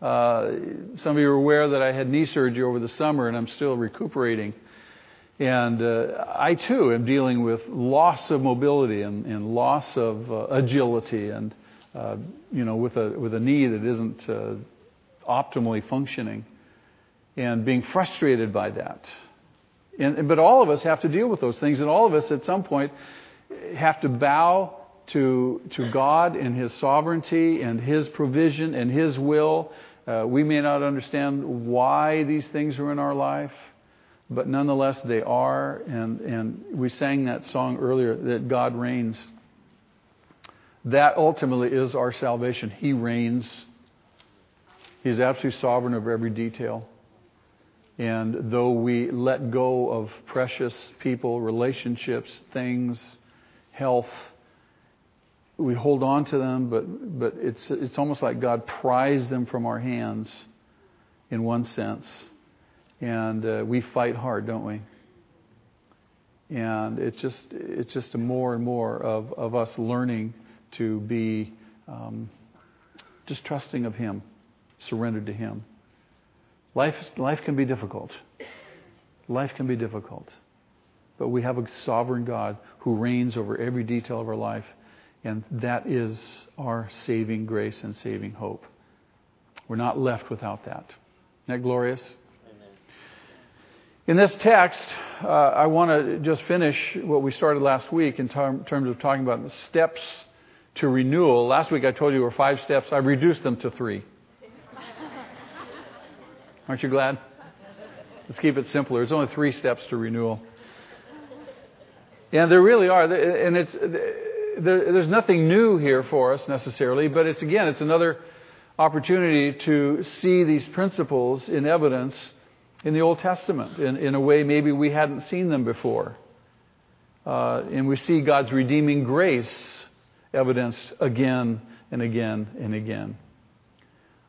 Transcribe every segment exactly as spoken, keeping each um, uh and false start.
Uh, some of you are aware that I had knee surgery over the summer and I'm still recuperating. And uh, I, too, am dealing with loss of mobility and, and loss of uh, agility and, uh, you know, with a with a knee that isn't uh, optimally functioning and being frustrated by that. And, but all of us have to deal with those things. And all of us at some point have to bow to to God and His sovereignty and His provision and His will. Uh, we may not understand why these things are in our life. But nonetheless, they are, and, and we sang that song earlier, that God reigns. That ultimately is our salvation. He reigns. He's absolutely sovereign over every detail. And though we let go of precious people, relationships, things, health, we hold on to them, but, but it's, it's almost like God prized them from our hands in one sense. And uh, we fight hard, don't we? And it's just it's just more and more of, of us learning to be um, just trusting of Him, surrendered to Him. Life life can be difficult. Life can be difficult. But we have a sovereign God who reigns over every detail of our life. And that is our saving grace and saving hope. We're not left without that. Isn't that glorious? In this text, uh, I want to just finish what we started last week in term, terms of talking about the steps to renewal. Last week I told you there were five steps. I reduced them to three. Aren't you glad? Let's keep it simpler. There's only three steps to renewal. And there really are. And it's there, there's nothing new here for us necessarily, but it's again, it's another opportunity to see these principles in evidence in the Old Testament, in, in a way maybe we hadn't seen them before. Uh, and we see God's redeeming grace evidenced again and again and again.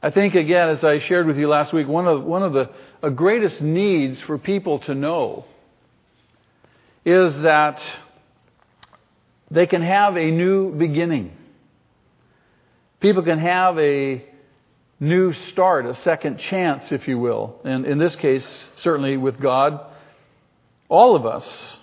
I think, again, as I shared with you last week, one of one of the uh, greatest needs for people to know is that they can have a new beginning. People can have a new start, a second chance, if you will. And in this case, certainly with God, all of us,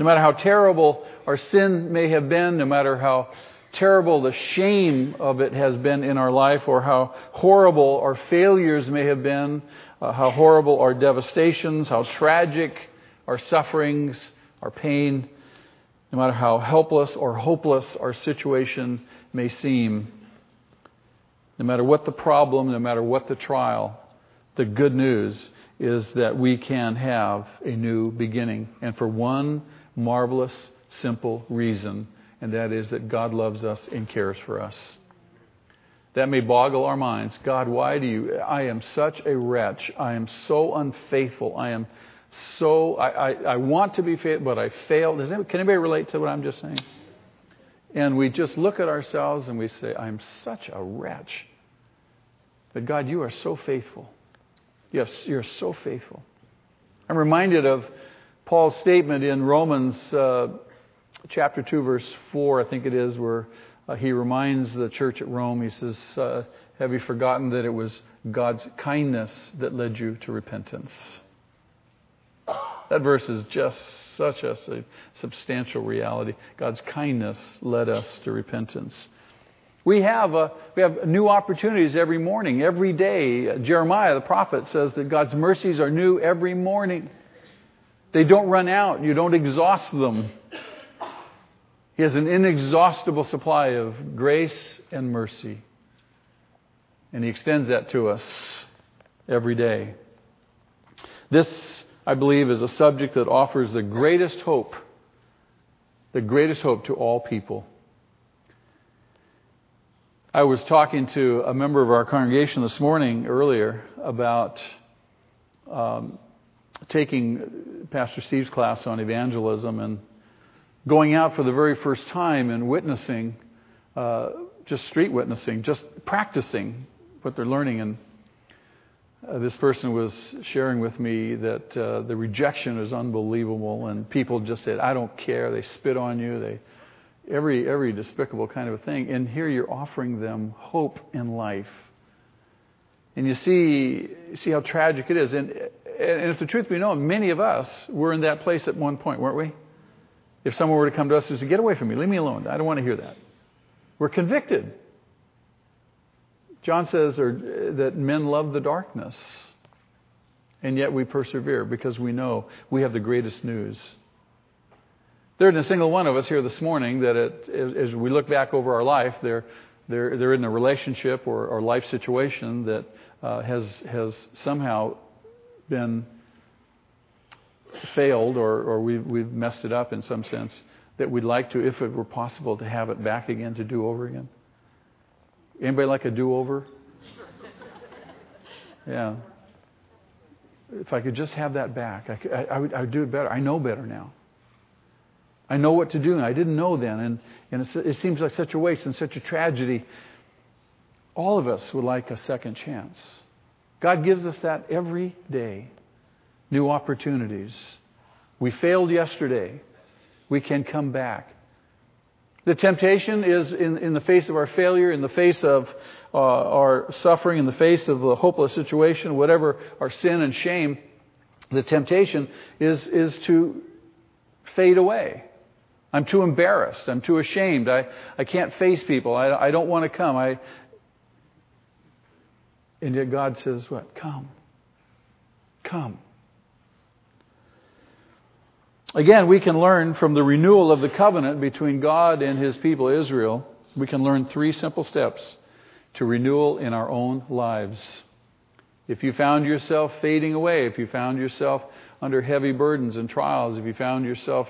no matter how terrible our sin may have been, no matter how terrible the shame of it has been in our life, or how horrible our failures may have been, uh, how horrible our devastations, how tragic our sufferings, our pain, no matter how helpless or hopeless our situation may seem, no matter what the problem, no matter what the trial, the good news is that we can have a new beginning. And for one marvelous, simple reason, and that is that God loves us and cares for us. That may boggle our minds. God, why do you? I am such a wretch. I am so unfaithful. I am so, I, I, I want to be faithful, but I failed. Does anybody, can anybody relate to what I'm just saying? And we just look at ourselves and we say, I'm such a wretch. But God, you are so faithful. Yes, you're so faithful. I'm reminded of Paul's statement in Romans uh, chapter two, verse four, I think it is, where uh, he reminds the church at Rome. He says, uh, have you forgotten that it was God's kindness that led you to repentance? That verse is just such a substantial reality. God's kindness led us to repentance. We have a, we have new opportunities every morning, every day. Jeremiah, the prophet, says that God's mercies are new every morning. They don't run out. You don't exhaust them. He has an inexhaustible supply of grace and mercy. And He extends that to us every day. This, I believe, is a subject that offers the greatest hope, the greatest hope to all people. I was talking to a member of our congregation this morning earlier about um, taking Pastor Steve's class on evangelism and going out for the very first time and witnessing, uh, just street witnessing, just practicing what they're learning. And Uh, this person was sharing with me that uh, the rejection is unbelievable, and people just said, I don't care. They spit on you. They every every despicable kind of a thing. And here you're offering them hope in life. And you see, you see how tragic it is. And, and if the truth be known, many of us were in that place at one point, weren't we? If someone were to come to us and say, get away from me, leave me alone, I don't want to hear that. We're convicted. John says or, that men love the darkness, and yet we persevere because we know we have the greatest news. There isn't a single one of us here this morning that it, as we look back over our life, there, there, there isn't a relationship or, or life situation that uh, has has somehow been failed or, or we've, we've messed it up in some sense that we'd like to, if it were possible, to have it back again, to do over again. Anybody like a do-over? Yeah. If I could just have that back, I, could, I, I, would, I would do it better. I know better now. I know what to do now. I didn't know then. And, and it's, it seems like such a waste and such a tragedy. All of us would like a second chance. God gives us that every day. New opportunities. We failed yesterday. We can come back. The temptation is in, in the face of our failure, in the face of uh, our suffering, in the face of the hopeless situation, whatever our sin and shame, the temptation is is to fade away. I'm too embarrassed. I'm too ashamed. I, I can't face people. I, I don't want to come. I And yet God says, what? Come. Come. Again, we can learn from the renewal of the covenant between God and his people, Israel. We can learn three simple steps to renewal in our own lives. If you found yourself fading away, if you found yourself under heavy burdens and trials, if you found yourself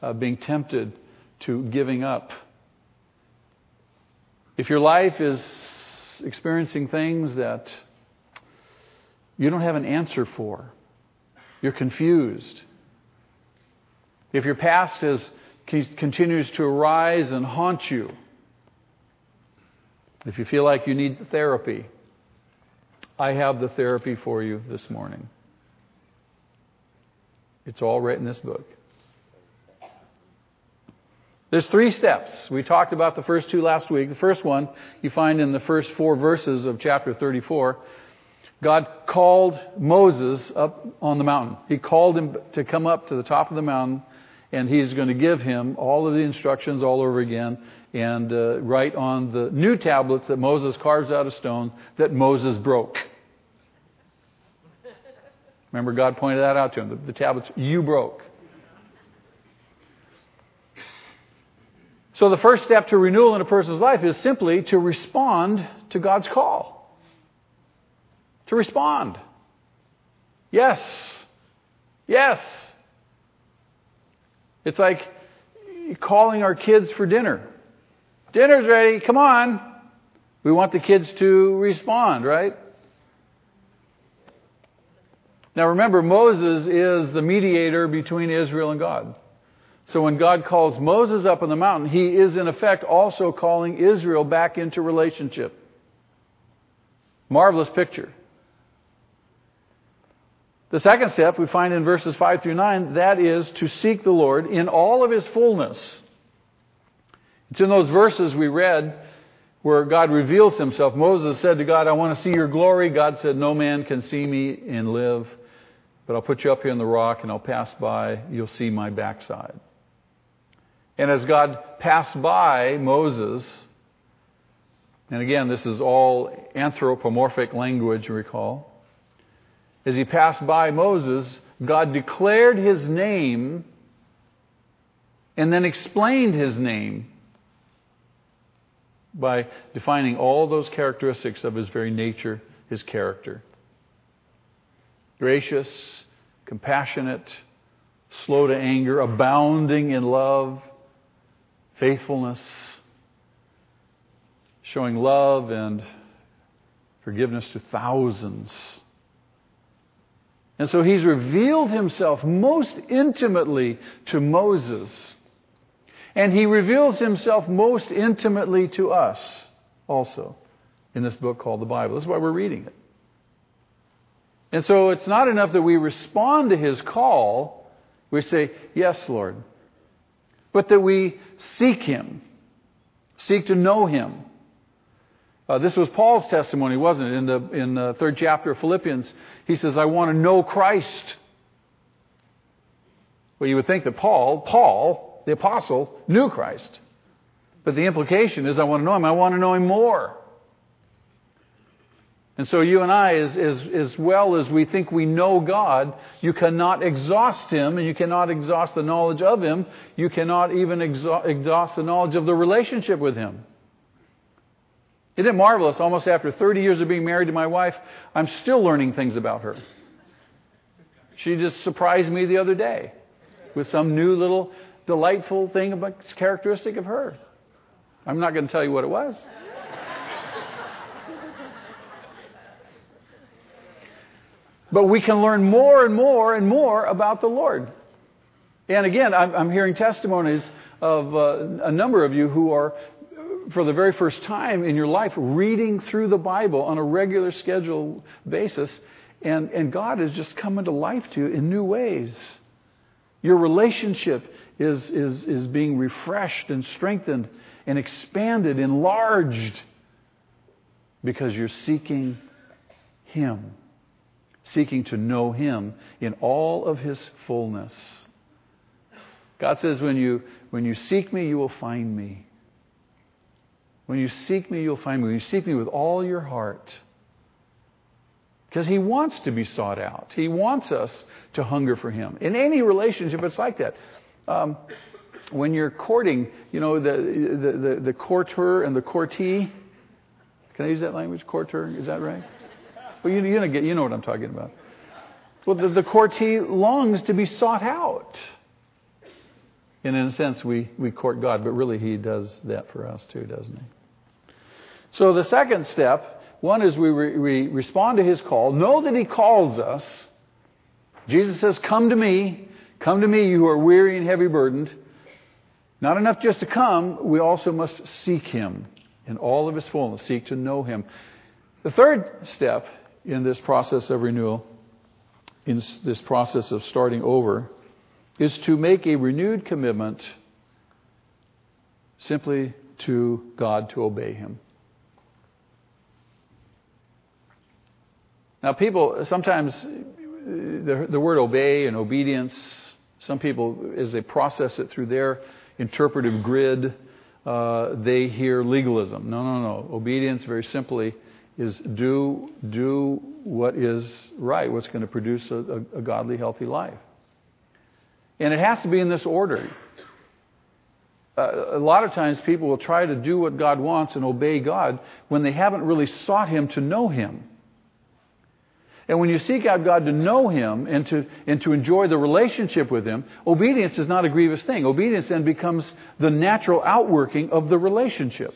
uh, being tempted to giving up, if your life is experiencing things that you don't have an answer for, you're confused. If your past is, continues to arise and haunt you, if you feel like you need therapy, I have the therapy for you this morning. It's all right in this book. There's three steps. We talked about the first two last week. The first one you find in the first four verses of chapter thirty-four. God called Moses up on the mountain. He called him to come up to the top of the mountain. And he's going to give him all of the instructions all over again and uh, write on the new tablets that Moses carves out of stone that Moses broke. Remember, God pointed that out to him, the, the tablets you broke. So the first step to renewal in a person's life is simply to respond to God's call. To respond. Yes. Yes. It's like calling our kids for dinner. Dinner's ready. Come on. We want the kids to respond, right? Now remember, Moses is the mediator between Israel and God. So when God calls Moses up on the mountain, he is in effect also calling Israel back into relationship. Marvelous picture. The second step we find in verses five through nine, that is to seek the Lord in all of his fullness. It's in those verses we read where God reveals himself. Moses said to God, I want to see your glory. God said, no man can see me and live, but I'll put you up here on the rock and I'll pass by. You'll see my backside. And as God passed by Moses, and again, this is all anthropomorphic language, you recall. As he passed by Moses, God declared his name and then explained his name by defining all those characteristics of his very nature, his character. Gracious, compassionate, slow to anger, abounding in love, faithfulness, showing love and forgiveness to thousands. And so he's revealed himself most intimately to Moses. And he reveals himself most intimately to us also in this book called the Bible. That's why we're reading it. And so it's not enough that we respond to his call. We say, yes, Lord. But that we seek him. Seek to know him. Uh, this was Paul's testimony, wasn't it? In the in the third chapter of Philippians, he says, "I want to know Christ." Well, you would think that Paul, Paul, the apostle, knew Christ. But the implication is, I want to know him. I want to know him more. And so you and I, as, as, as well as we think we know God, you cannot exhaust him, and you cannot exhaust the knowledge of him. You cannot even exha- exhaust the knowledge of the relationship with him. Isn't it marvelous? Almost after thirty years of being married to my wife, I'm still learning things about her. She just surprised me the other day with some new little delightful thing about characteristic of her. I'm not going to tell you what it was. But we can learn more and more and more about the Lord. And again, I'm, I'm hearing testimonies of uh, a number of you who are, for the very first time in your life, reading through the Bible on a regular schedule basis. And, and God is just coming to life to you in new ways. Your relationship is, is, is being refreshed and strengthened and expanded, enlarged, because you're seeking him. Seeking to know him in all of his fullness. God says, when you when you seek me, you will find me. When you seek me, you'll find me. When you seek me with all your heart. Because he wants to be sought out. He wants us to hunger for him. In any relationship, it's like that. Um, when you're courting, you know, the the, the, the courter and the courtee. Can I use that language? Courter, is that right? Well, you, you, you know what I'm talking about. Well, the, the courtee longs to be sought out. And in a sense, we, we court God, but really he does that for us too, doesn't he? So the second step, one is we, re, we respond to his call. Know that he calls us. Jesus says, come to me. Come to me, you who are weary and heavy burdened. Not enough just to come. We also must seek him in all of his fullness. Seek to know him. The third step in this process of renewal, in this process of starting over, is to make a renewed commitment simply to God, to obey him. Now, people, sometimes the, the word obey and obedience, some people, as they process it through their interpretive grid, uh, they hear legalism. No, no, no. Obedience, very simply, is do do what is right, what's going to produce a, a, a godly, healthy life. And it has to be in this order. Uh, a lot of times people will try to do what God wants and obey God when they haven't really sought him to know him. And when you seek out God to know him and to and to enjoy the relationship with him, obedience is not a grievous thing. Obedience then becomes the natural outworking of the relationship.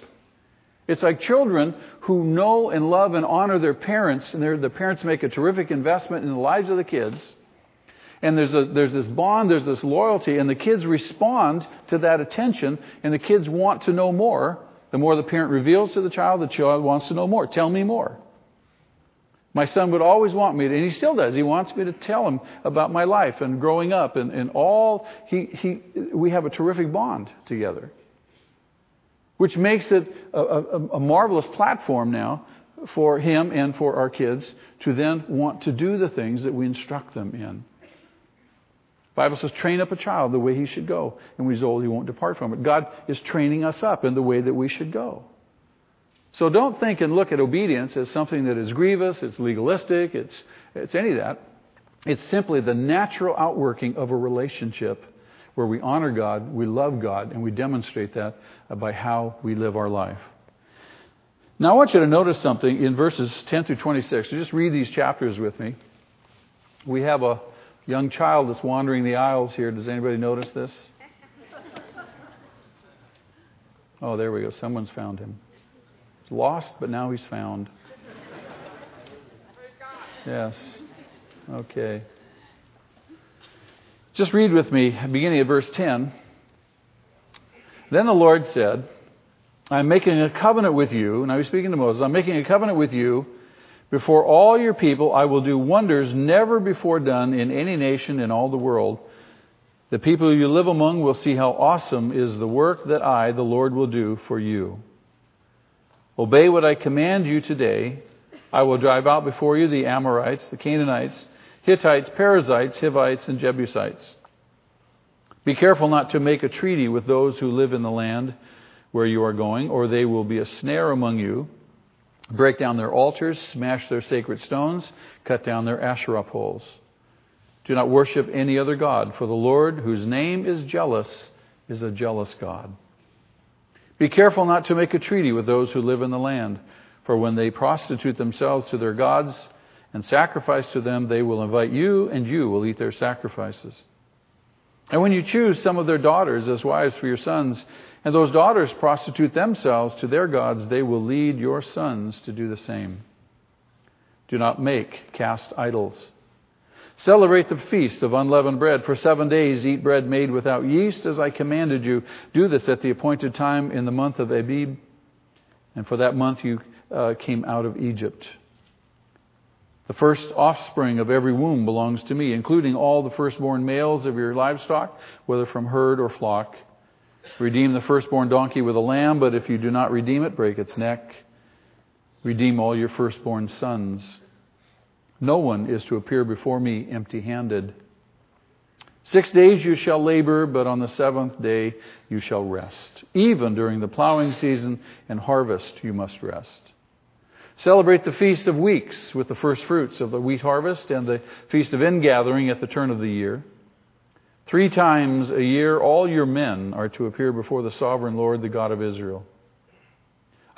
It's like children who know and love and honor their parents, and the parents make a terrific investment in the lives of the kids. And there's a, there's this bond, there's this loyalty, and the kids respond to that attention, and the kids want to know more. The more the parent reveals to the child, the child wants to know more. Tell me more. My son would always want me to, and he still does. He wants me to tell him about my life and growing up, and, and all. He, he, we have a terrific bond together, which makes it a, a, a marvelous platform now for him and for our kids to then want to do the things that we instruct them in. The Bible says, train up a child the way he should go, and when he's old, he won't depart from it. God is training us up in the way that we should go. So don't think and look at obedience as something that is grievous, it's legalistic, it's, it's any of that. It's simply the natural outworking of a relationship where we honor God, we love God, and we demonstrate that by how we live our life. Now I want you to notice something in verses ten through twenty-six. So just read these chapters with me. We have a young child that's wandering the aisles here. Does anybody notice this? Oh, there we go. Someone's found him. He's lost, but now he's found. Yes. Okay. Just read with me, beginning at verse ten. Then the Lord said, I'm making a covenant with you. Now he's speaking to Moses. I'm making a covenant with you. Before all your people, I will do wonders never before done in any nation in all the world. The people you live among will see how awesome is the work that I, the Lord, will do for you. Obey what I command you today. I will drive out before you the Amorites, the Canaanites, Hittites, Perizzites, Hivites, and Jebusites. Be careful not to make a treaty with those who live in the land where you are going, or they will be a snare among you. Break down their altars, smash their sacred stones, cut down their Asherah poles. Do not worship any other god, for the Lord, whose name is jealous, is a jealous God. Be careful not to make a treaty with those who live in the land, for when they prostitute themselves to their gods and sacrifice to them, they will invite you, and you will eat their sacrifices. And when you choose some of their daughters as wives for your sons, and those daughters prostitute themselves to their gods, they will lead your sons to do the same. Do not make cast idols. Celebrate the feast of unleavened bread. For seven days eat bread made without yeast, as I commanded you. Do this at the appointed time in the month of Abib. And for that month you uh, came out of Egypt. The first offspring of every womb belongs to me, including all the firstborn males of your livestock, whether from herd or flock. Redeem the firstborn donkey with a lamb, but if you do not redeem it, break its neck. Redeem all your firstborn sons. No one is to appear before me empty-handed. Six days you shall labor, but on the seventh day you shall rest. Even during the plowing season and harvest you must rest. Celebrate the Feast of Weeks with the first fruits of the wheat harvest and the Feast of Ingathering at the turn of the year. Three times a year all your men are to appear before the sovereign Lord, the God of Israel.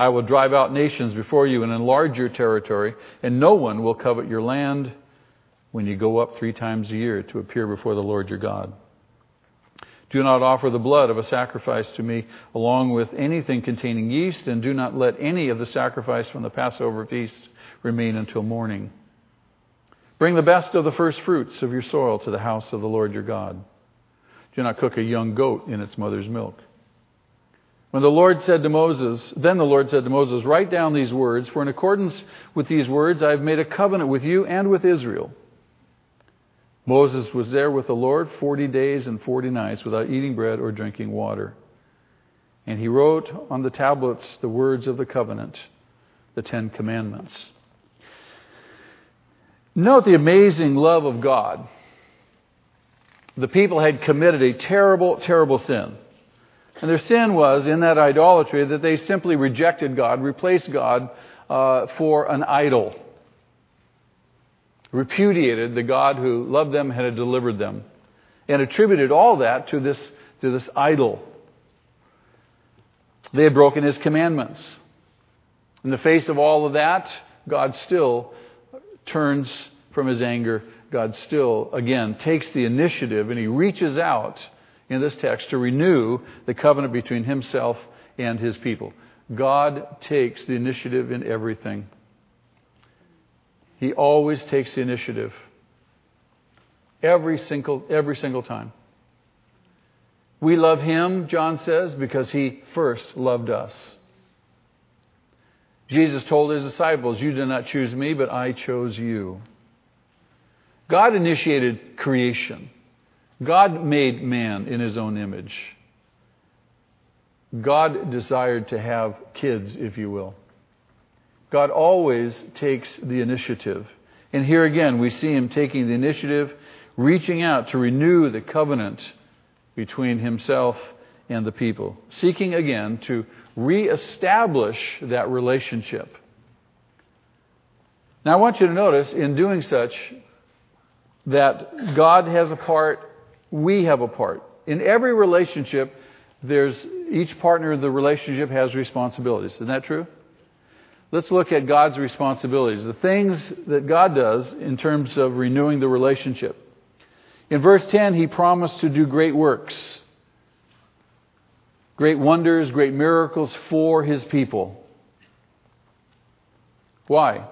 I will drive out nations before you and enlarge your territory, and no one will covet your land when you go up three times a year to appear before the Lord your God. Do not offer the blood of a sacrifice to me along with anything containing yeast, and do not let any of the sacrifice from the Passover feast remain until morning. Bring the best of the first fruits of your soil to the house of the Lord your God. Do not cook a young goat in its mother's milk. When the Lord said to Moses, then the Lord said to Moses, write down these words, for in accordance with these words I have made a covenant with you and with Israel. Moses was there with the Lord forty days and forty nights without eating bread or drinking water. And he wrote on the tablets the words of the covenant, the Ten Commandments. Note the amazing love of God. The people had committed a terrible, terrible sin. And their sin was, in that idolatry, that they simply rejected God, replaced God uh, for an idol, repudiated the God who loved them and had delivered them, and attributed all that to this, to this idol. They had broken His commandments. In the face of all of that, God still turns from His anger. God still, again, takes the initiative, and He reaches out in this text to renew the covenant between Himself and His people. God takes the initiative in everything. He always takes the initiative. Every single, every single time. We love Him, John says, because He first loved us. Jesus told His disciples, you did not choose me, but I chose you. God initiated creation. God made man in His own image. God desired to have kids, if you will. God always takes the initiative. And here again, we see Him taking the initiative, reaching out to renew the covenant between Himself and the people, seeking again to reestablish that relationship. Now, I want you to notice in doing such that God has a part. We have a part. In every relationship, there's each partner in the relationship has responsibilities. Isn't that true? Let's look at God's responsibilities, the things that God does in terms of renewing the relationship. In verse ten, He promised to do great works, great wonders, great miracles for His people. Why?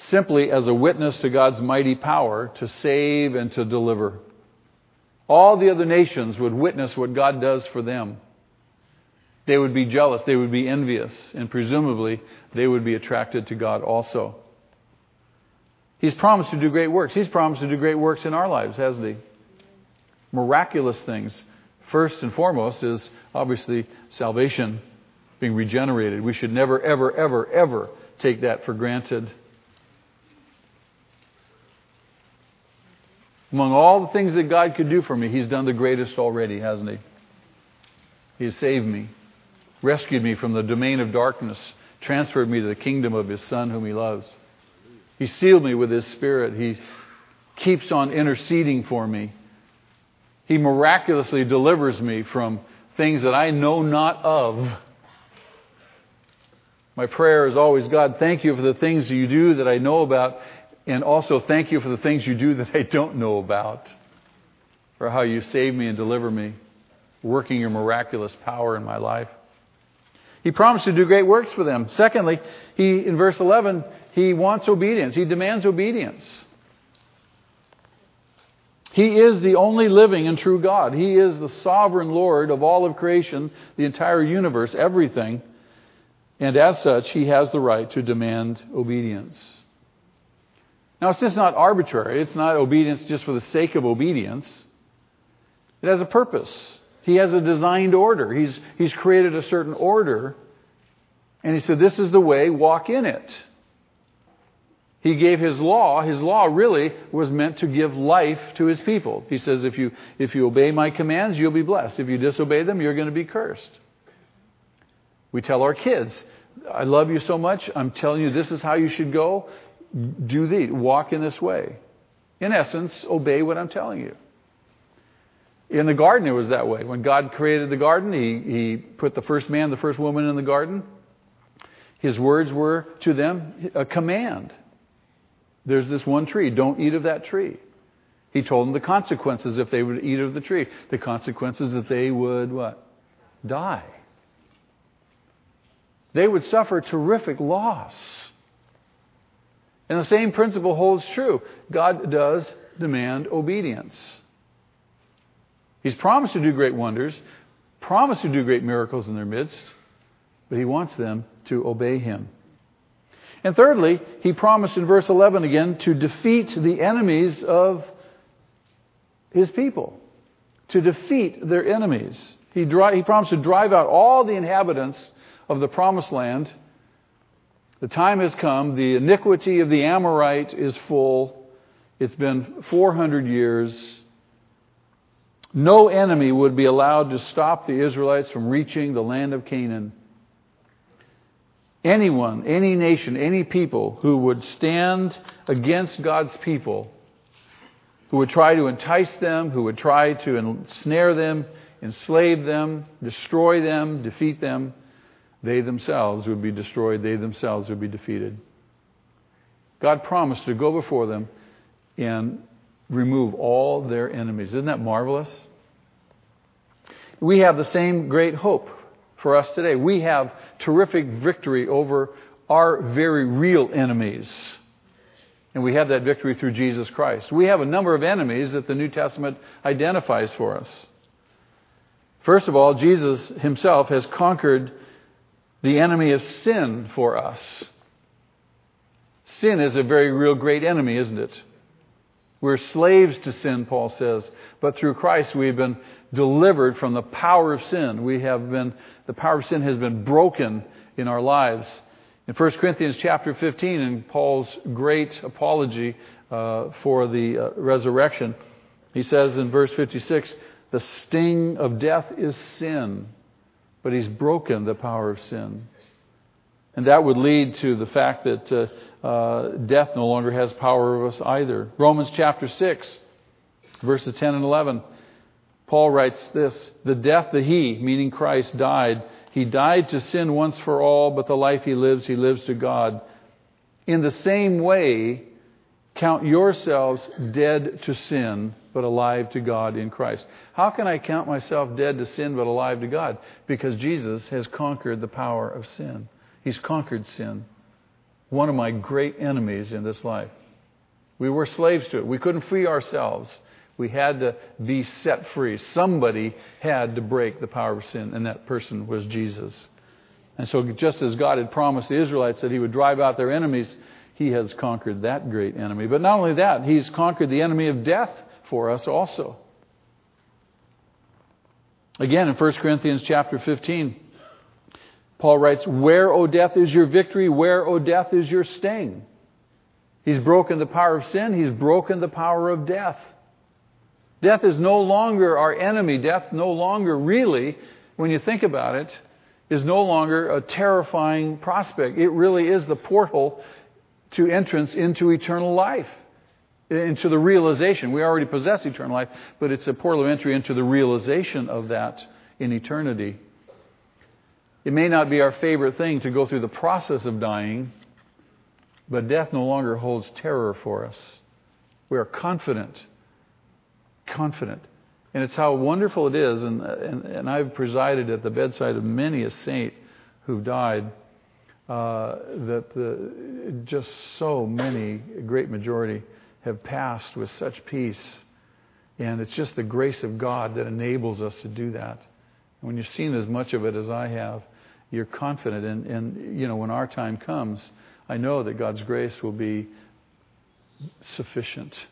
Simply as a witness to God's mighty power to save and to deliver. All the other nations would witness what God does for them. They would be jealous. They would be envious. And presumably, they would be attracted to God also. He's promised to do great works. He's promised to do great works in our lives, hasn't He? Miraculous things. First and foremost is obviously salvation. being regenerated. We should never, ever, ever, ever take that for granted. Among all the things that God could do for me, He's done the greatest already, hasn't He? He's saved me, rescued me from the domain of darkness, transferred me to the kingdom of His Son whom He loves. He sealed me with His Spirit. He keeps on interceding for me. He miraculously delivers me from things that I know not of. My prayer is always, God, thank you for the things you do that I know about, and also thank you for the things you do that I don't know about, for how you save me and deliver me, working your miraculous power in my life. He promised to do great works for them. Secondly, he in verse eleven, he wants obedience. He demands obedience. He is the only living and true God. He is the sovereign Lord of all of creation, the entire universe, everything. And as such, He has the right to demand obedience. Now, it's just not arbitrary. It's not obedience just for the sake of obedience. It has a purpose. He has a designed order. He's, he's created a certain order. And He said, this is the way, walk in it. He gave His law. His law really was meant to give life to His people. He says, if you, if you obey my commands, you'll be blessed. If you disobey them, you're going to be cursed. We tell our kids, I love you so much. I'm telling you, this is how you should go. Do thee. Walk in this way. In essence, obey what I'm telling you. In the garden, it was that way. When God created the garden, He, he put the first man, the first woman in the garden. His words were to them a command. There's this one tree. Don't eat of that tree. He told them the consequences if they would eat of the tree. The consequences that they would what? Die. They would suffer terrific loss. And the same principle holds true. God does demand obedience. He's promised to do great wonders, promised to do great miracles in their midst, but He wants them to obey Him. And thirdly, He promised in verse eleven again to defeat the enemies of His people, to defeat their enemies. He, dri- he promised to drive out all the inhabitants of the promised land. The time has come. The iniquity of the Amorite is full. It's been four hundred years. No enemy would be allowed to stop the Israelites from reaching the land of Canaan. Anyone, any nation, any people who would stand against God's people, who would try to entice them, who would try to ensnare them, enslave them, destroy them, defeat them, they themselves would be destroyed. They themselves would be defeated. God promised to go before them and remove all their enemies. Isn't that marvelous? We have the same great hope for us today. We have terrific victory over our very real enemies. And we have that victory through Jesus Christ. We have a number of enemies that the New Testament identifies for us. First of all, Jesus Himself has conquered the enemy of sin for us. Sin is a very real great enemy, isn't it? We're slaves to sin, Paul says, but through Christ we've been delivered from the power of sin. We have been, the power of sin has been broken in our lives. In First Corinthians chapter fifteen, in Paul's great apology uh, for the uh, resurrection, he says in verse fifty-six, the sting of death is sin, but He's broken the power of sin. And that would lead to the fact that uh, Uh, death no longer has power over us either. Romans chapter six, verses ten and eleven. Paul writes this, the death that He, meaning Christ, died. He died to sin once for all, but the life He lives, He lives to God. In the same way, count yourselves dead to sin, but alive to God in Christ. How can I count myself dead to sin, but alive to God? Because Jesus has conquered the power of sin. He's conquered sin. One of my great enemies in this life. We were slaves to it. We couldn't free ourselves. We had to be set free. Somebody had to break the power of sin, and that person was Jesus. And so just as God had promised the Israelites that He would drive out their enemies, He has conquered that great enemy. But not only that, He's conquered the enemy of death for us also. Again, in First Corinthians chapter fifteen, Paul writes, "Where, O death, is your victory? Where, O death, is your sting?" He's broken the power of sin. He's broken the power of death. Death is no longer our enemy. Death no longer really, when you think about it, is no longer a terrifying prospect. It really is the portal to entrance into eternal life, into the realization. We already possess eternal life, but it's a portal of entry into the realization of that in eternity. It may not be our favorite thing to go through the process of dying, but death no longer holds terror for us. We are confident. Confident. And it's how wonderful it is, and, and, and I've presided at the bedside of many a saint who've died, uh, that the, just so many, a great majority, have passed with such peace. And it's just the grace of God that enables us to do that. And when you've seen as much of it as I have, you're confident. And, and, you know, when our time comes, I know that God's grace will be sufficient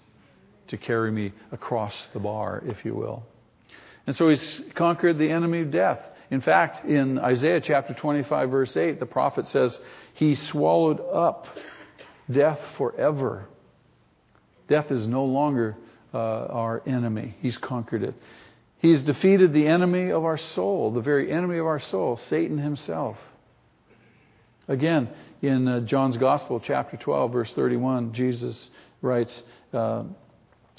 to carry me across the bar, if you will. And so he's conquered the enemy of death. In fact, in Isaiah chapter twenty-five, verse eight, the prophet says, "He swallowed up death forever." Death is no longer uh, our enemy. He's conquered it. He's defeated the enemy of our soul, the very enemy of our soul, Satan himself. Again, in uh, John's Gospel, chapter twelve, verse thirty-one, Jesus writes, uh,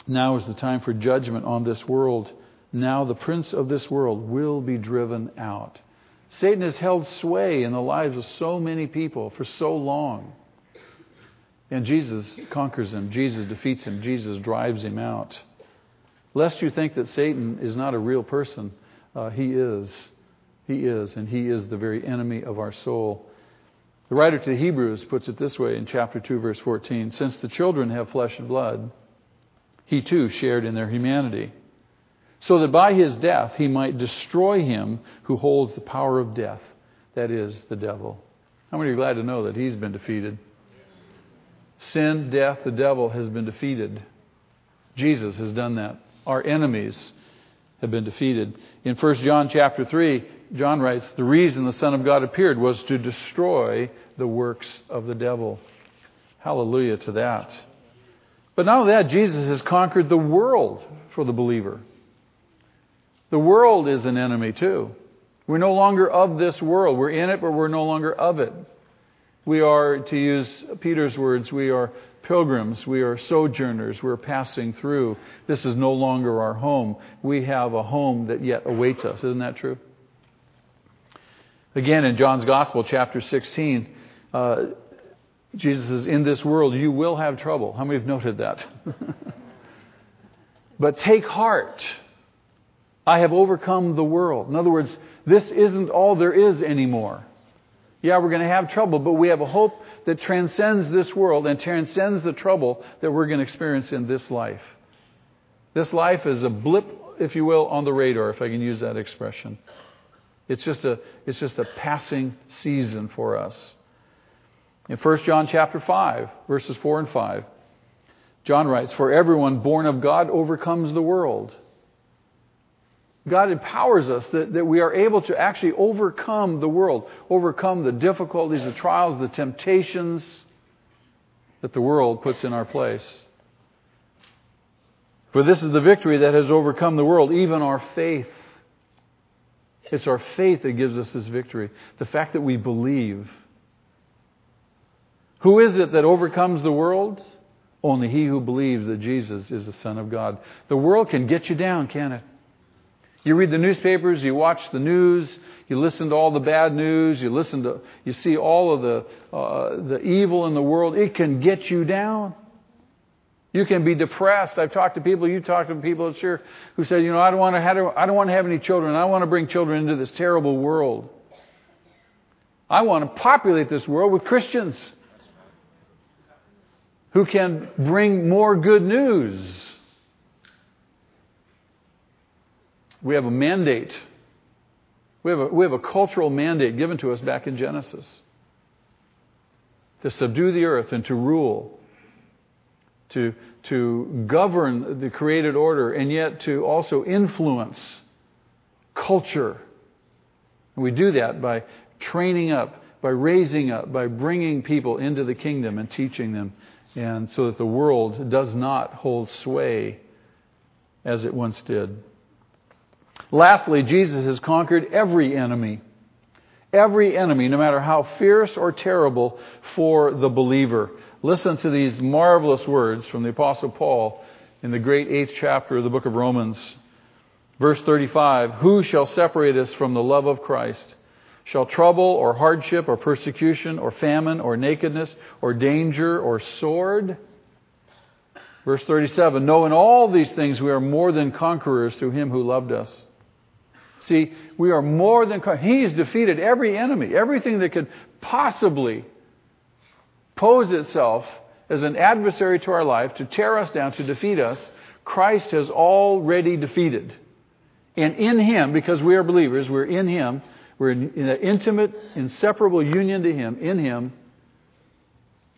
"Now is the time for judgment on this world. Now the prince of this world will be driven out." Satan has held sway in the lives of so many people for so long. And Jesus conquers him. Jesus defeats him. Jesus drives him out. Lest you think that Satan is not a real person, uh, he is. He is, and he is the very enemy of our soul. The writer to the Hebrews puts it this way in chapter two, verse fourteen, "Since the children have flesh and blood, he too shared in their humanity, so that by his death he might destroy him who holds the power of death, that is, the devil." How many are glad to know that he's been defeated? Sin, death, the devil has been defeated. Jesus has done that. Our enemies have been defeated. In First John chapter three, John writes, "The reason the Son of God appeared was to destroy the works of the devil." Hallelujah to that. But not only that, Jesus has conquered the world for the believer. The world is an enemy too. We're no longer of this world. We're in it, but we're no longer of it. We are, to use Peter's words, we are pilgrims, we are sojourners, we're passing through. This is no longer our home. We have a home that yet awaits us. Isn't that true? Again, in John's Gospel, chapter sixteen, uh, Jesus says, "In this world you will have trouble." How many have noted that? "But take heart, I have overcome the world." In other words, this isn't all there is anymore. Yeah, we're going to have trouble, but we have a hope that transcends this world and transcends the trouble that we're going to experience in this life. This life is a blip, if you will, on the radar, if I can use that expression. It's just a, it's just a passing season for us. In First John chapter five, verses four and five, John writes, "For everyone born of God overcomes the world." God empowers us that, that we are able to actually overcome the world, overcome the difficulties, the trials, the temptations that the world puts in our place. "For this is the victory that has overcome the world, even our faith." It's our faith that gives us this victory. The fact that we believe. "Who is it that overcomes the world? Only he who believes that Jesus is the Son of God." The world can get you down, can't it? You read the newspapers, you watch the news, you listen to all the bad news, you listen to, you see all of the uh, the evil in the world. It can get you down. You can be depressed. I've talked to people. You talked to people, sure, who said, "You know, I don't want to. I don't want to have any children. I want to bring children into this terrible world. I want to populate this world with Christians who can bring more good news." We have a mandate. We have a, we have a cultural mandate given to us back in Genesis. To subdue the earth and to rule. To, to govern the created order and yet to also influence culture. And we do that by training up, by raising up, by bringing people into the kingdom and teaching them, and so that the world does not hold sway as it once did. Lastly, Jesus has conquered every enemy. Every enemy, no matter how fierce or terrible for the believer. Listen to these marvelous words from the Apostle Paul in the great eighth chapter of the book of Romans. Verse thirty-five, who shall separate us from the love of Christ? Shall trouble or hardship or persecution or famine or nakedness or danger or sword? Verse thirty-seven, no, in all these things we are more than conquerors through him who loved us. See, we are more than conquerors. He has defeated every enemy, everything that could possibly pose itself as an adversary to our life, to tear us down, to defeat us. Christ has already defeated. And in him, because we are believers, we're in him, we're in an intimate, inseparable union to him. In him,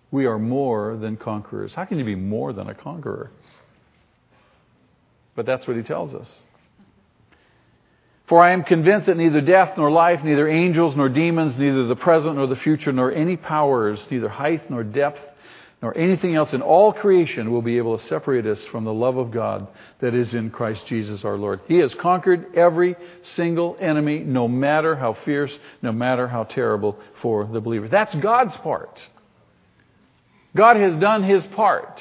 we are more than conquerors. How can you be more than a conqueror? But that's what he tells us. For I am convinced that neither death nor life, neither angels nor demons, neither the present nor the future, nor any powers, neither height nor depth, nor anything else in all creation will be able to separate us from the love of God that is in Christ Jesus our Lord. He has conquered every single enemy, no matter how fierce, no matter how terrible for the believer. That's God's part. God has done his part.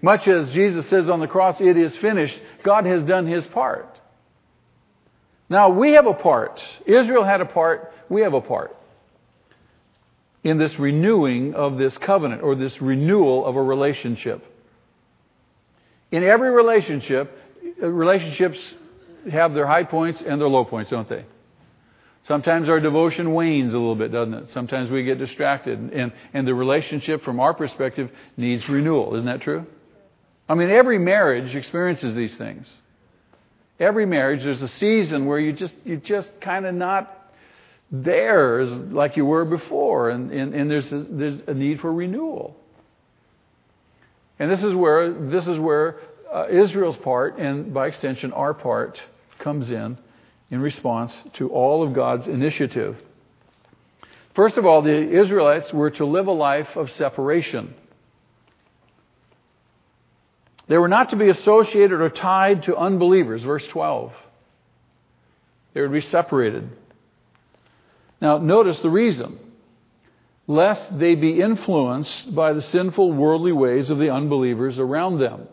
Much as Jesus says on the cross, it is finished. God has done his part. Now we have a part. Israel had a part. We have a part in this renewing of this covenant, or this renewal of a relationship. In every relationship, relationships have their high points and their low points, don't they? Sometimes our devotion wanes a little bit, doesn't it? Sometimes we get distracted, and, and the relationship from our perspective needs renewal. Isn't that true? I mean, every marriage experiences these things. Every marriage, there's a season where you just you just kind of not there is like you were before, and, and, and there's, a, there's a need for renewal. And this is where, this is where uh, Israel's part, and by extension our part, comes in, in response to all of God's initiative. First of all, the Israelites were to live a life of separation. They were not to be associated or tied to unbelievers, verse twelve. They would be separated. Now, notice the reason. Lest they be influenced by the sinful, worldly ways of the unbelievers around them.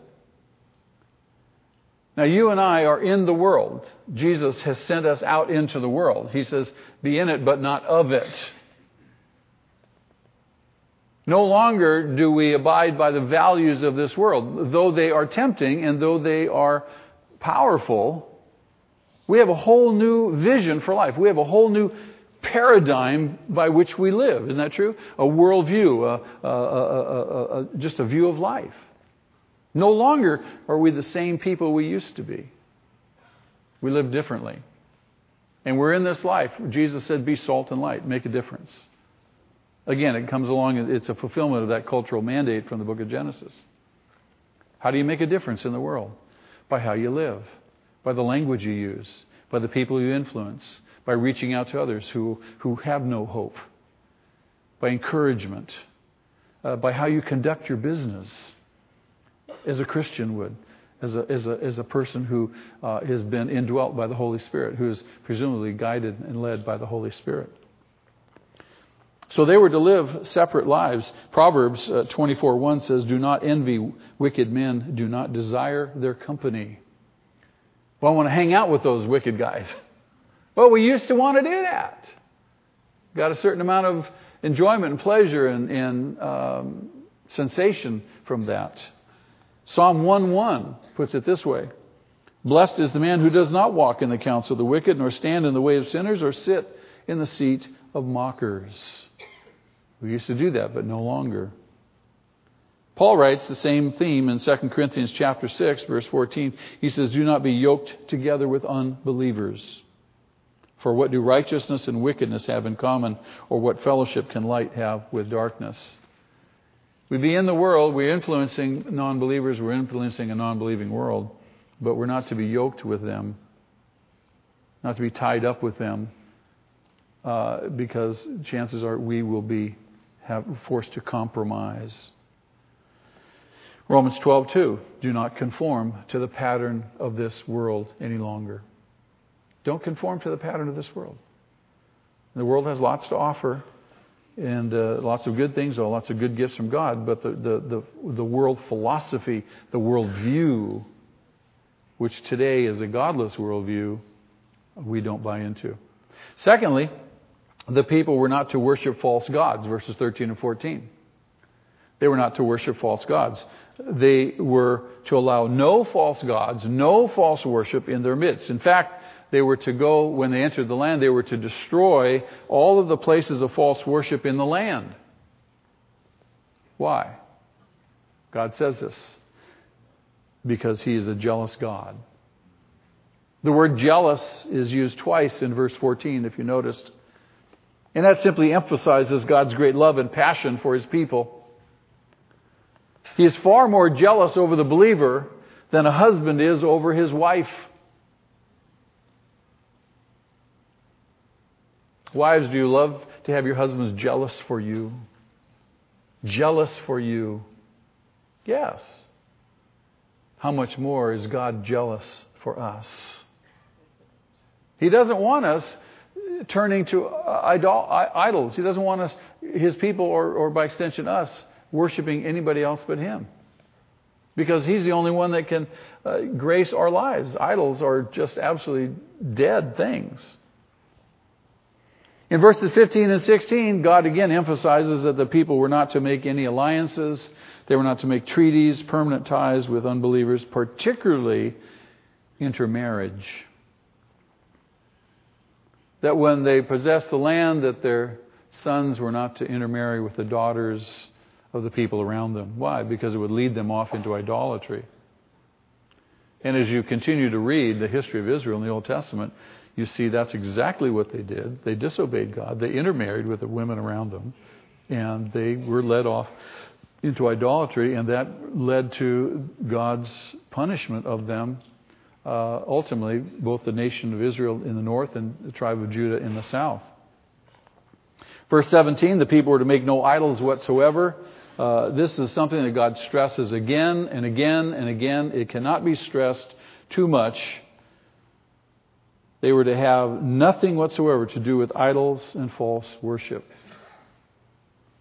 Now, you and I are in the world. Jesus has sent us out into the world. He says, be in it, but not of it. No longer do we abide by the values of this world. Though they are tempting and though they are powerful, we have a whole new vision for life. We have a whole new paradigm by which we live. Isn't that true? A worldview, a, a, a, a, a, just a view of life. No longer are we the same people we used to be. We live differently. And we're in this life. Jesus said, be salt and light, make a difference. Again, it comes along, it's a fulfillment of that cultural mandate from the book of Genesis. How do you make a difference in the world? By how you live, by the language you use, by the people you influence, by reaching out to others who, who have no hope, by encouragement, uh, by how you conduct your business, as a Christian would, as a, as a, as a person who uh, has been indwelt by the Holy Spirit, who is presumably guided and led by the Holy Spirit. So they were to live separate lives. Proverbs uh, twenty-four one says, do not envy wicked men, do not desire their company. Well, I want to hang out with those wicked guys. Well, we used to want to do that. Got a certain amount of enjoyment and pleasure and, and um, sensation from that. Psalm one one puts it this way. Blessed is the man who does not walk in the counsel of the wicked, nor stand in the way of sinners, or sit in the seat of mockers. We used to do that, but no longer. Paul writes the same theme in Second Corinthians chapter six, verse fourteen. He says, do not be yoked together with unbelievers. For what do righteousness and wickedness have in common? Or what fellowship can light have with darkness? We be in the world, we're influencing non-believers, we're influencing a non-believing world, but we're not to be yoked with them, not to be tied up with them, uh, because chances are we will be have, forced to compromise. Romans twelve two, do not conform to the pattern of this world any longer. Don't conform to the pattern of this world. The world has lots to offer, and uh, lots of good things, lots of good gifts from God, but the, the, the, the world philosophy, the world view, which today is a godless worldview, we don't buy into. Secondly, the people were not to worship false gods, verses thirteen and fourteen. They were not to worship false gods. They were to allow no false gods, no false worship in their midst. In fact, they were to go, when they entered the land, they were to destroy all of the places of false worship in the land. Why? God says this. Because he is a jealous God. The word jealous is used twice in verse fourteen, if you noticed. And that simply emphasizes God's great love and passion for his people. He is far more jealous over the believer than a husband is over his wife. Wives, do you love to have your husbands jealous for you? Jealous for you? Yes. How much more is God jealous for us? He doesn't want us turning to idol, idols. He doesn't want us, his people, or, or by extension us, worshiping anybody else but him. Because he's the only one that can uh, grace our lives. Idols are just absolutely dead things. In verses fifteen and sixteen, God again emphasizes that the people were not to make any alliances. They were not to make treaties, permanent ties with unbelievers, particularly intermarriage. That when they possessed the land, that their sons were not to intermarry with the daughters of the people around them. Why? Because it would lead them off into idolatry. And as you continue to read the history of Israel in the Old Testament, you see, that's exactly what they did. They disobeyed God. They intermarried with the women around them. And they were led off into idolatry. And that led to God's punishment of them. Uh, ultimately, both the nation of Israel in the north and the tribe of Judah in the south. Verse seventeen, the people were to make no idols whatsoever. Uh, this is something that God stresses again and again and again. It cannot be stressed too much. They were to have nothing whatsoever to do with idols and false worship.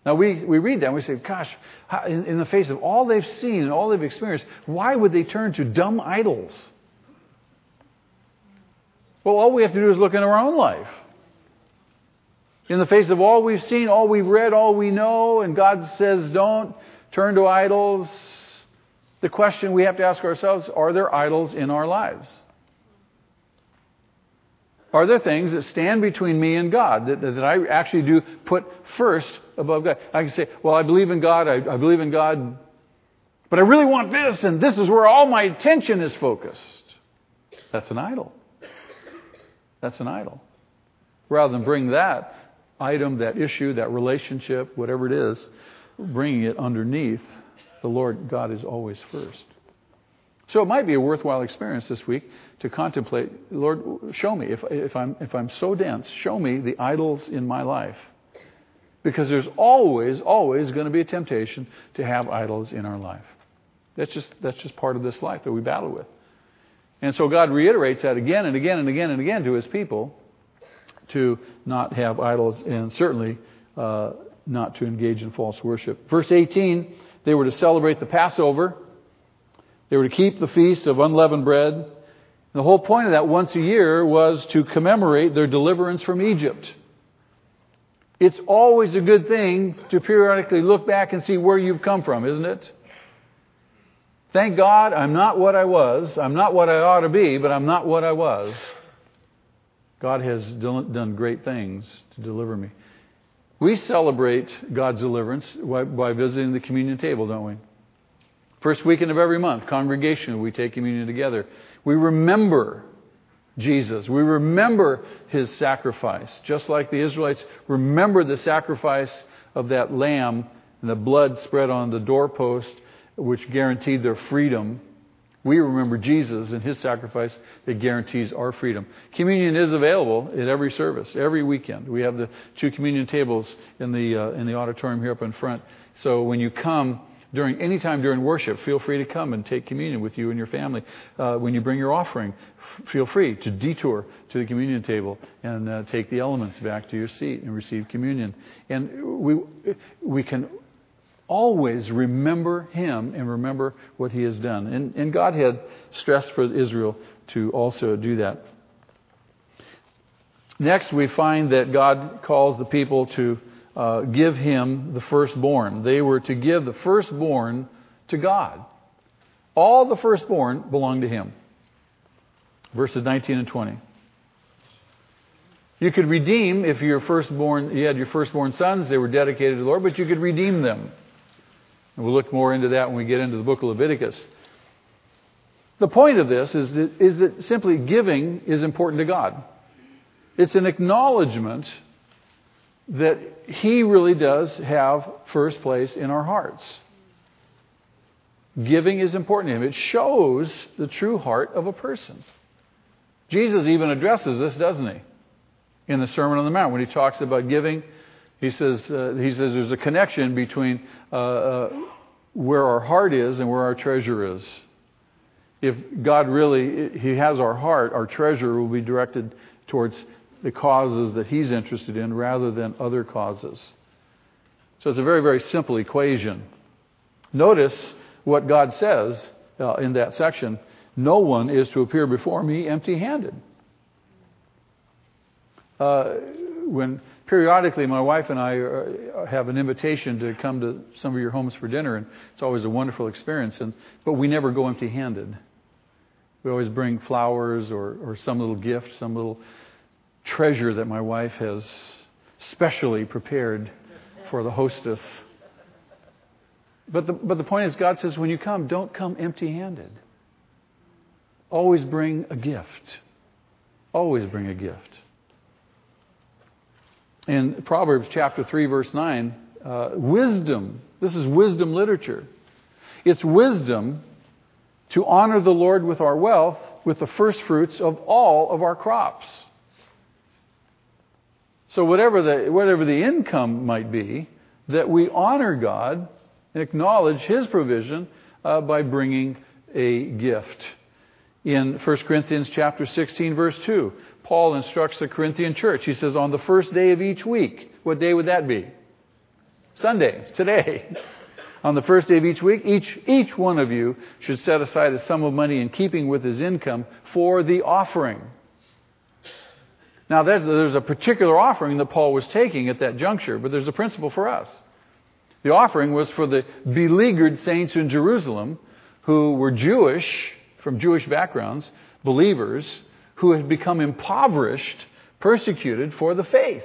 Now, we, we read that and we say, gosh, how, in, in the face of all they've seen and all they've experienced, why would they turn to dumb idols? Well, all we have to do is look in our own life. In the face of all we've seen, all we've read, all we know, and God says don't turn to idols, the question we have to ask ourselves, are there idols in our lives? Are there things that stand between me and God that, that I actually do put first above God? I can say, well, I believe in God, I, I believe in God, but I really want this, and this is where all my attention is focused. That's an idol. That's an idol. Rather than bring that item, that issue, that relationship, whatever it is, bringing it underneath, the Lord God is always first. So it might be a worthwhile experience this week to contemplate, Lord, show me, if, if I'm if I'm so dense, show me the idols in my life. Because there's always, always going to be a temptation to have idols in our life. That's just that's just part of this life that we battle with. And so God reiterates that again and again and again and again to his people to not have idols and certainly uh, not to engage in false worship. Verse eighteen, they were to celebrate the Passover. They were to keep the feast of unleavened bread. And the whole point of that once a year was to commemorate their deliverance from Egypt. It's always a good thing to periodically look back and see where you've come from, isn't it? Thank God I'm not what I was. I'm not what I ought to be, but I'm not what I was. God has done great things to deliver me. We celebrate God's deliverance by visiting the communion table, don't we? First weekend of every month, congregation, we take communion together. We remember Jesus. We remember his sacrifice. Just like the Israelites remember the sacrifice of that lamb and the blood spread on the doorpost, which guaranteed their freedom. We remember Jesus and his sacrifice that guarantees our freedom. Communion is available at every service, every weekend. We have the two communion tables in the uh, in the auditorium here up in front. So when you come during any time during worship, feel free to come and take communion with you and your family. Uh, when you bring your offering, f- feel free to detour to the communion table and uh, take the elements back to your seat and receive communion. And we we can always remember him and remember what he has done. And, and God had stressed for Israel to also do that. Next, we find that God calls the people to uh, give him the firstborn. They were to give the firstborn to God. All the firstborn belonged to him. Verses nineteen and twenty. You could redeem if your firstborn, you had your firstborn sons, they were dedicated to the Lord, but you could redeem them. And we'll look more into that when we get into the book of Leviticus. The point of this is that, is that simply giving is important to God. It's an acknowledgement that he really does have first place in our hearts. Giving is important to him. It shows the true heart of a person. Jesus even addresses this, doesn't he? In the Sermon on the Mount, when he talks about giving, He says, uh, he says there's a connection between uh, uh, where our heart is and where our treasure is. If God really, he has our heart, our treasure will be directed towards the causes that he's interested in rather than other causes. So it's a very, very simple equation. Notice what God says uh, in that section. No one is to appear before me empty-handed. Uh, when... Periodically, my wife and I are, have an invitation to come to some of your homes for dinner, and it's always a wonderful experience. And but we never go empty-handed. We always bring flowers or, or some little gift, some little treasure that my wife has specially prepared for the hostess. But the, but the point is, God says, when you come, don't come empty-handed. Always bring a gift. Always bring a gift. In Proverbs chapter three, verse nine, uh, wisdom, this is wisdom literature. It's wisdom to honor the Lord with our wealth, with the first fruits of all of our crops. So whatever the, whatever the income might be, that we honor God and acknowledge his provision uh, by bringing a gift. In First Corinthians chapter sixteen, verse two, Paul instructs the Corinthian church. He says, on the first day of each week, what day would that be? Sunday, today. On the first day of each week, each, each one of you should set aside a sum of money in keeping with his income for the offering. Now, there's a particular offering that Paul was taking at that juncture, but there's a principle for us. The offering was for the beleaguered saints in Jerusalem who were Jewish, from Jewish backgrounds, believers, who had become impoverished, persecuted for the faith.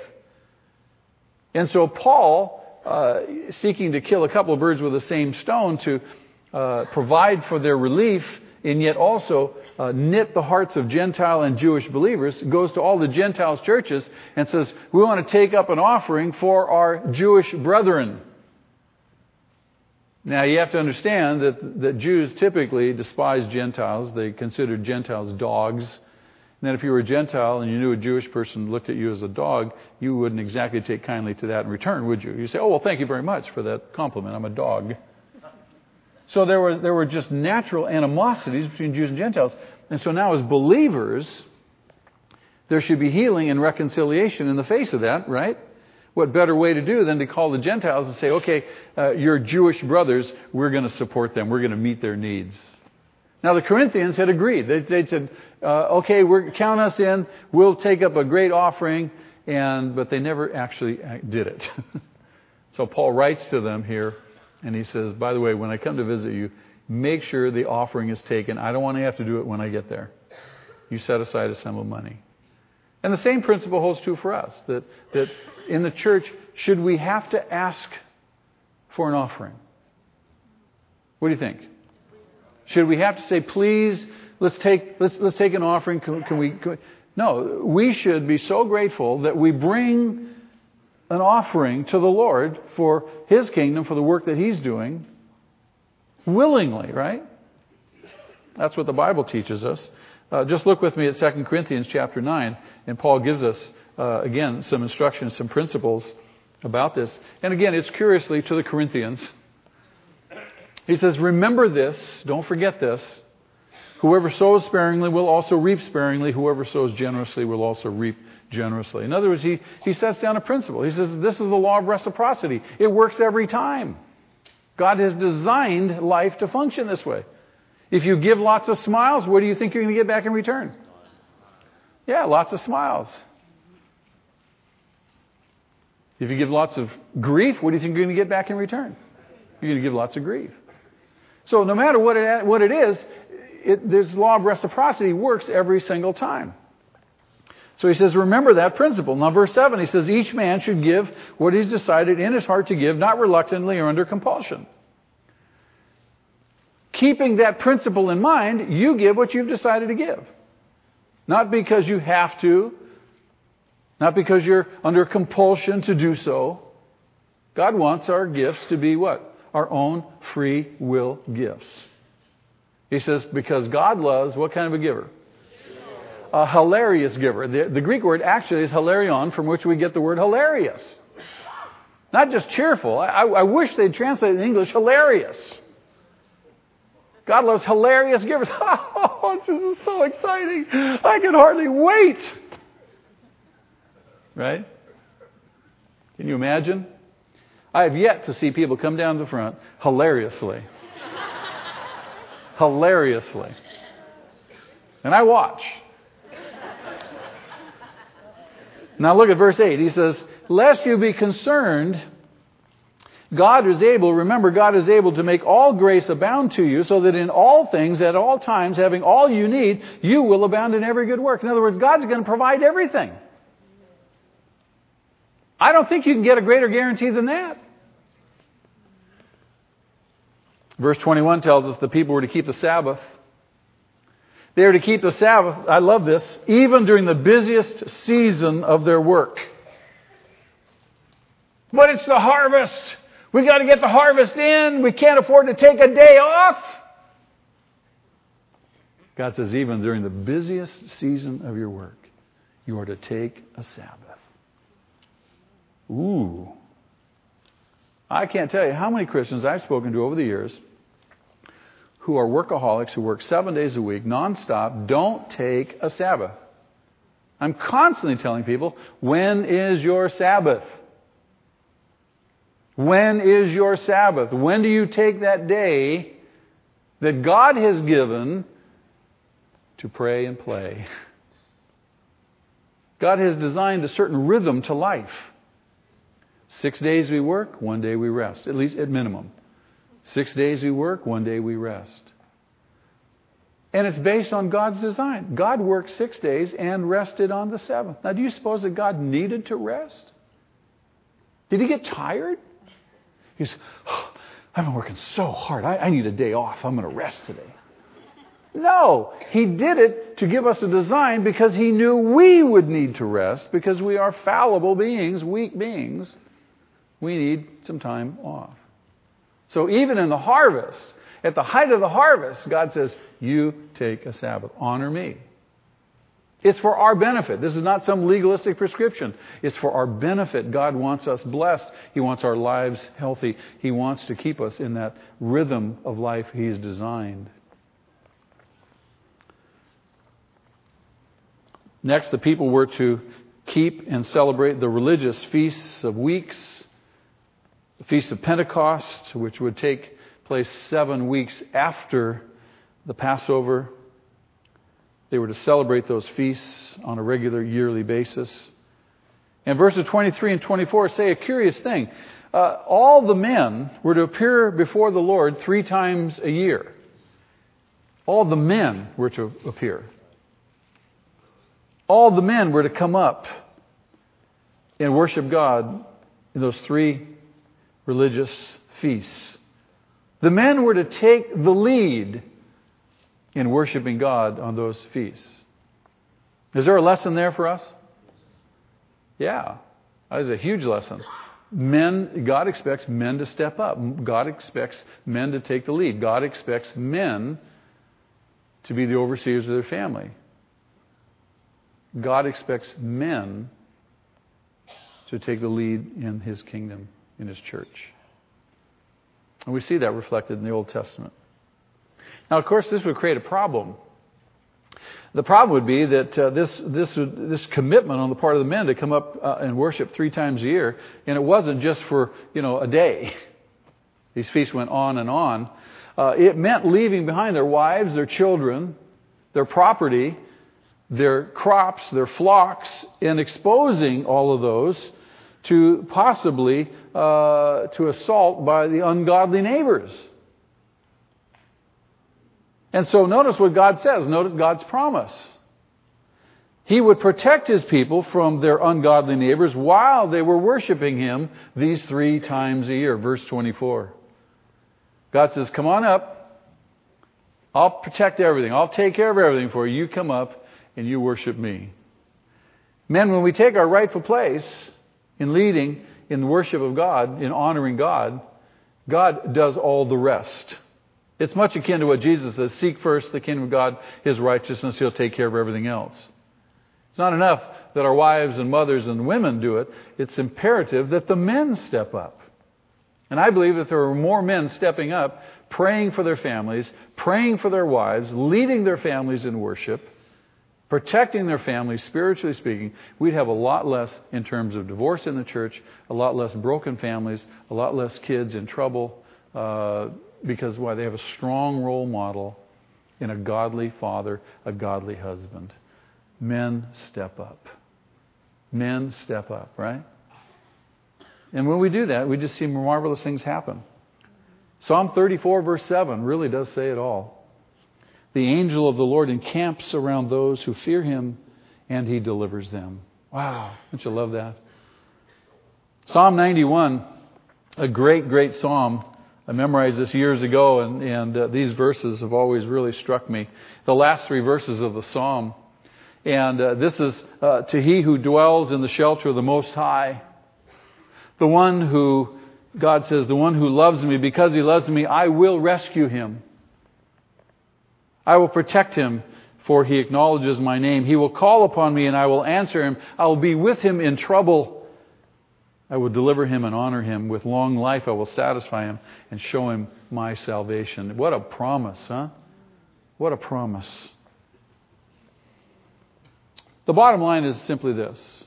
And so Paul, uh, seeking to kill a couple of birds with the same stone to uh, provide for their relief and yet also uh, knit the hearts of Gentile and Jewish believers, goes to all the Gentile churches and says, we want to take up an offering for our Jewish brethren. Now, you have to understand that, that Jews typically despise Gentiles. They considered Gentiles dogs. And then if you were a Gentile and you knew a Jewish person looked at you as a dog, you wouldn't exactly take kindly to that in return, would you? You say, oh, well, thank you very much for that compliment. I'm a dog. So there were, there were just natural animosities between Jews and Gentiles. And so now as believers, there should be healing and reconciliation in the face of that, right? What better way to do than to call the Gentiles and say, okay, uh, your Jewish brothers, we're going to support them. We're going to meet their needs. Now, the Corinthians had agreed. They, they said, uh, okay, we're, count us in. We'll take up a great offering. And but they never actually did it. So Paul writes to them here, and he says, by the way, when I come to visit you, make sure the offering is taken. I don't want to have to do it when I get there. You set aside a sum of money. And the same principle holds true for us, that, that in the church, should we have to ask for an offering? What do you think? Should we have to say, please, let's take let's let's take an offering? Can, can, we, can we? No, we should be so grateful that we bring an offering to the Lord for his kingdom, for the work that he's doing, willingly, right? That's what the Bible teaches us. Uh, just look with me at Second Corinthians chapter nine, and Paul gives us, uh, again, some instructions, some principles about this. And again, it's curiously to the Corinthians. He says, remember this, don't forget this. Whoever sows sparingly will also reap sparingly. Whoever sows generously will also reap generously. In other words, he, he sets down a principle. He says, this is the law of reciprocity. It works every time. God has designed life to function this way. If you give lots of smiles, what do you think you're going to get back in return? Yeah, lots of smiles. If you give lots of grief, what do you think you're going to get back in return? You're going to give lots of grief. So no matter what it, what it is, it, this law of reciprocity works every single time. So he says, remember that principle. Now, verse seven, he says, each man should give what he's decided in his heart to give, not reluctantly or under compulsion. Keeping that principle in mind, you give what you've decided to give. Not because you have to, not because you're under compulsion to do so. God wants our gifts to be what? Our own free will gifts. He says, because God loves what kind of a giver? A hilarious giver. The, the Greek word actually is hilarion, from which we get the word hilarious. Not just cheerful. I, I wish they'd translate in English hilarious. God loves hilarious givers. Oh, this is so exciting. I can hardly wait. Right? Can you imagine? I have yet to see people come down the front hilariously. hilariously. And I watch. Now look at verse eight. He says, lest you be concerned, God is able, remember, God is able to make all grace abound to you, so that in all things, at all times, having all you need, you will abound in every good work. In other words, God's going to provide everything. I don't think you can get a greater guarantee than that. Verse twenty-one tells us the people were to keep the Sabbath. They are to keep the Sabbath, I love this, even during the busiest season of their work. But it's the harvest. We've got to get the harvest in. We can't afford to take a day off. God says, even during the busiest season of your work, you are to take a Sabbath. Ooh. I can't tell you how many Christians I've spoken to over the years who are workaholics, who work seven days a week, nonstop, don't take a Sabbath. I'm constantly telling people, when is your Sabbath? When is your Sabbath? When do you take that day that God has given to pray and play? God has designed a certain rhythm to life. Six days we work, one day we rest, at least at minimum. Six days we work, one day we rest. And it's based on God's design. God worked six days and rested on the seventh. Now, do you suppose that God needed to rest? Did he get tired? He's, oh, I've been working so hard. I, I need a day off. I'm going to rest today. No, he did it to give us a design because he knew we would need to rest because we are fallible beings, weak beings. We need some time off. So even in the harvest, at the height of the harvest, God says, you take a Sabbath. Honor me. It's for our benefit. This is not some legalistic prescription. It's for our benefit. God wants us blessed. He wants our lives healthy. He wants to keep us in that rhythm of life he's designed. Next, the people were to keep and celebrate the religious feasts of weeks, the Feast of Pentecost, which would take place seven weeks after the Passover. They were to celebrate those feasts on a regular yearly basis. And verses twenty-three and twenty-four say a curious thing. Uh, all the men were to appear before the Lord three times a year. All the men were to appear. All the men were to come up and worship God in those three religious feasts. The men were to take the lead in worshiping God on those feasts. Is there a lesson there for us? Yeah, that is a huge lesson. Men, God expects men to step up. God expects men to take the lead. God expects men to be the overseers of their family. God expects men to take the lead in his kingdom, in his church. And we see that reflected in the Old Testament. Now, of course, this would create a problem. The problem would be that uh, this this this commitment on the part of the men to come up uh, and worship three times a year, and it wasn't just for, you know, a day. These feasts went on and on. Uh, it meant leaving behind their wives, their children, their property, their crops, their flocks, and exposing all of those to possibly uh, to assault by the ungodly neighbors. And so notice what God says. Notice God's promise. He would protect his people from their ungodly neighbors while they were worshiping him these three times a year. Verse twenty-four. God says, come on up. I'll protect everything. I'll take care of everything for you. You come up and you worship me. Men, when we take our rightful place in leading, in the worship of God, in honoring God, God does all the rest. It's much akin to what Jesus says, seek first the kingdom of God, his righteousness, he'll take care of everything else. It's not enough that our wives and mothers and women do it. It's imperative that the men step up. And I believe that there are more men stepping up, praying for their families, praying for their wives, leading their families in worship, protecting their families, spiritually speaking, we'd have a lot less in terms of divorce in the church, a lot less broken families, a lot less kids in trouble, uh, because why? They have a strong role model in a godly father, a godly husband. Men step up. Men step up, right? And when we do that, we just see marvelous things happen. Psalm thirty-four, verse seven, really does say it all. The angel of the Lord encamps around those who fear him, and he delivers them. Wow, don't you love that? Psalm ninety-one, a great, great psalm. I memorized this years ago, and, and uh, these verses have always really struck me. The last three verses of the psalm. And uh, this is uh, to he who dwells in the shelter of the Most High. The one who, God says, the one who loves me, because he loves me, I will rescue him. I will protect him, for he acknowledges my name. He will call upon me, and I will answer him. I will be with him in trouble. I will deliver him and honor him. With long life I will satisfy him and show him my salvation. What a promise, huh? What a promise. The bottom line is simply this.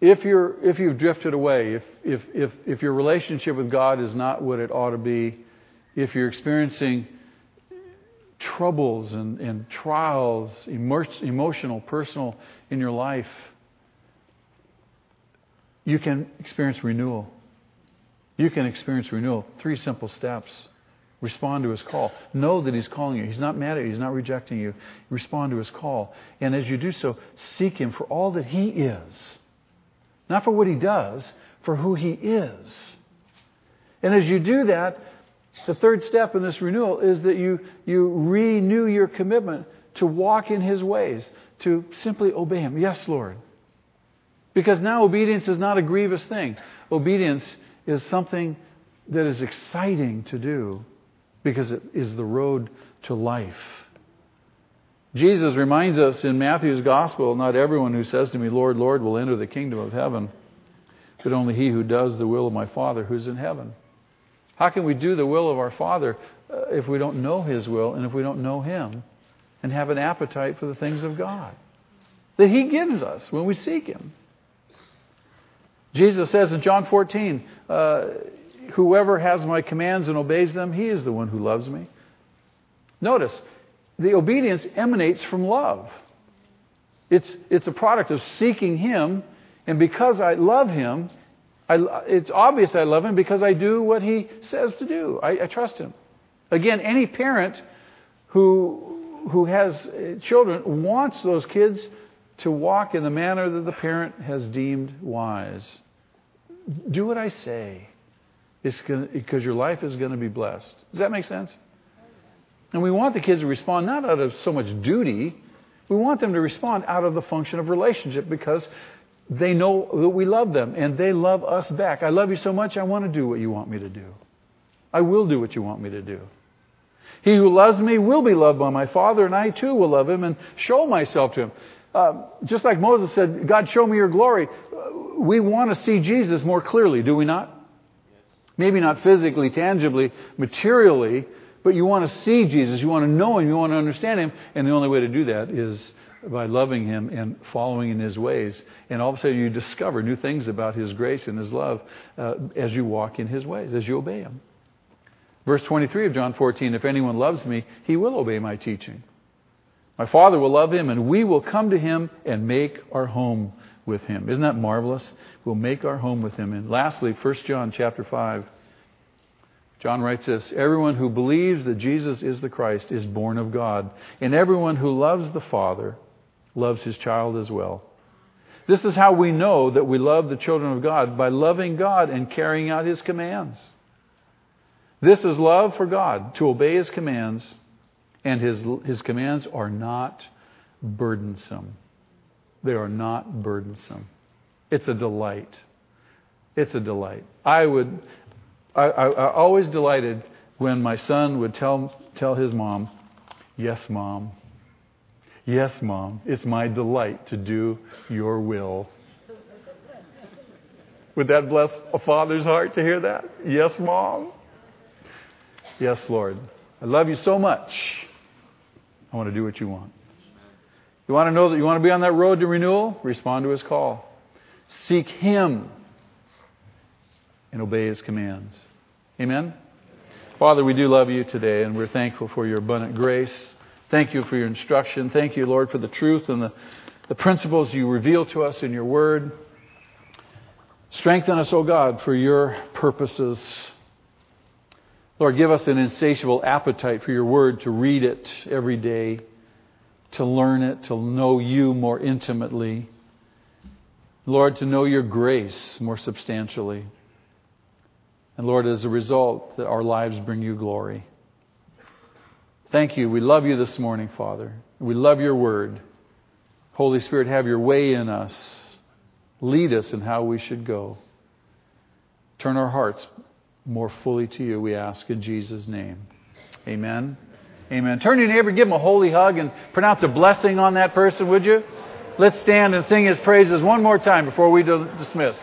If you're if you've drifted away, if if if if your relationship with God is not what it ought to be, if you're experiencing troubles and, and trials, emotional, personal in your life, you can experience renewal. You can experience renewal. Three simple steps. Respond to his call. Know that he's calling you. He's not mad at you. He's not rejecting you. Respond to his call. And as you do so, seek him for all that he is. Not for what he does, for who he is. And as you do that, the third step in this renewal is that you, you renew your commitment to walk in his ways, to simply obey him. Yes, Lord. Because now obedience is not a grievous thing. Obedience is something that is exciting to do because it is the road to life. Jesus reminds us in Matthew's gospel, not everyone who says to me, Lord, Lord, will enter the kingdom of heaven, but only he who does the will of my Father who's in heaven. How can we do the will of our Father if we don't know his will and if we don't know him and have an appetite for the things of God that he gives us when we seek him? Jesus says in John fourteen, uh, whoever has my commands and obeys them, he is the one who loves me. Notice, the obedience emanates from love. It's, it's a product of seeking him, and because I love him, I, it's obvious I love him because I do what he says to do. I, I trust him. Again, any parent who who has children wants those kids to walk in the manner that the parent has deemed wise. Do what I say. It's gonna, because your life is going to be blessed. Does that make sense? And we want the kids to respond not out of so much duty. We want them to respond out of the function of relationship because they know that we love them and they love us back. I love you so much, I want to do what you want me to do. I will do what you want me to do. He who loves me will be loved by my Father, and I too will love him and show myself to him. Uh, just like Moses said, God, show me your glory. We want to see Jesus more clearly, do we not? Maybe not physically, tangibly, materially, but you want to see Jesus. You want to know him. You want to understand him. And the only way to do that is by loving him and following in his ways. And all of a sudden you discover new things about his grace and his love uh, as you walk in his ways, as you obey him. Verse twenty-three of John fourteen, if anyone loves me, he will obey my teaching. My Father will love him, and we will come to him and make our home with him. Isn't that marvelous? We'll make our home with him. And lastly, First John chapter five, John writes this, everyone who believes that Jesus is the Christ is born of God, and everyone who loves the Father loves his child as well. This is how we know that we love the children of God, by loving God and carrying out his commands. This is love for God, to obey his commands, and his his commands are not burdensome. They are not burdensome. It's a delight. It's a delight. I would I, I, I always delighted when my son would tell tell his mom, yes, Mom. Yes, Mom, it's my delight to do your will. Would that bless a father's heart to hear that? Yes, Mom. Yes, Lord. I love you so much. I want to do what you want. You want to know that you want to be on that road to renewal? Respond to his call. Seek him and obey his commands. Amen? Father, we do love you today, and we're thankful for your abundant grace. Thank you for your instruction. Thank you, Lord, for the truth and the, the principles you reveal to us in your word. Strengthen us, O God, for your purposes. Lord, give us an insatiable appetite for your word, to read it every day, to learn it, to know you more intimately. Lord, to know your grace more substantially. And Lord, as a result, that our lives bring you glory. Thank you. We love you this morning, Father. We love your word. Holy Spirit, have your way in us. Lead us in how we should go. Turn our hearts more fully to you, we ask in Jesus' name. Amen. Amen. Turn to your neighbor, give him a holy hug, and pronounce a blessing on that person, would you? Let's stand and sing his praises one more time before we dismiss.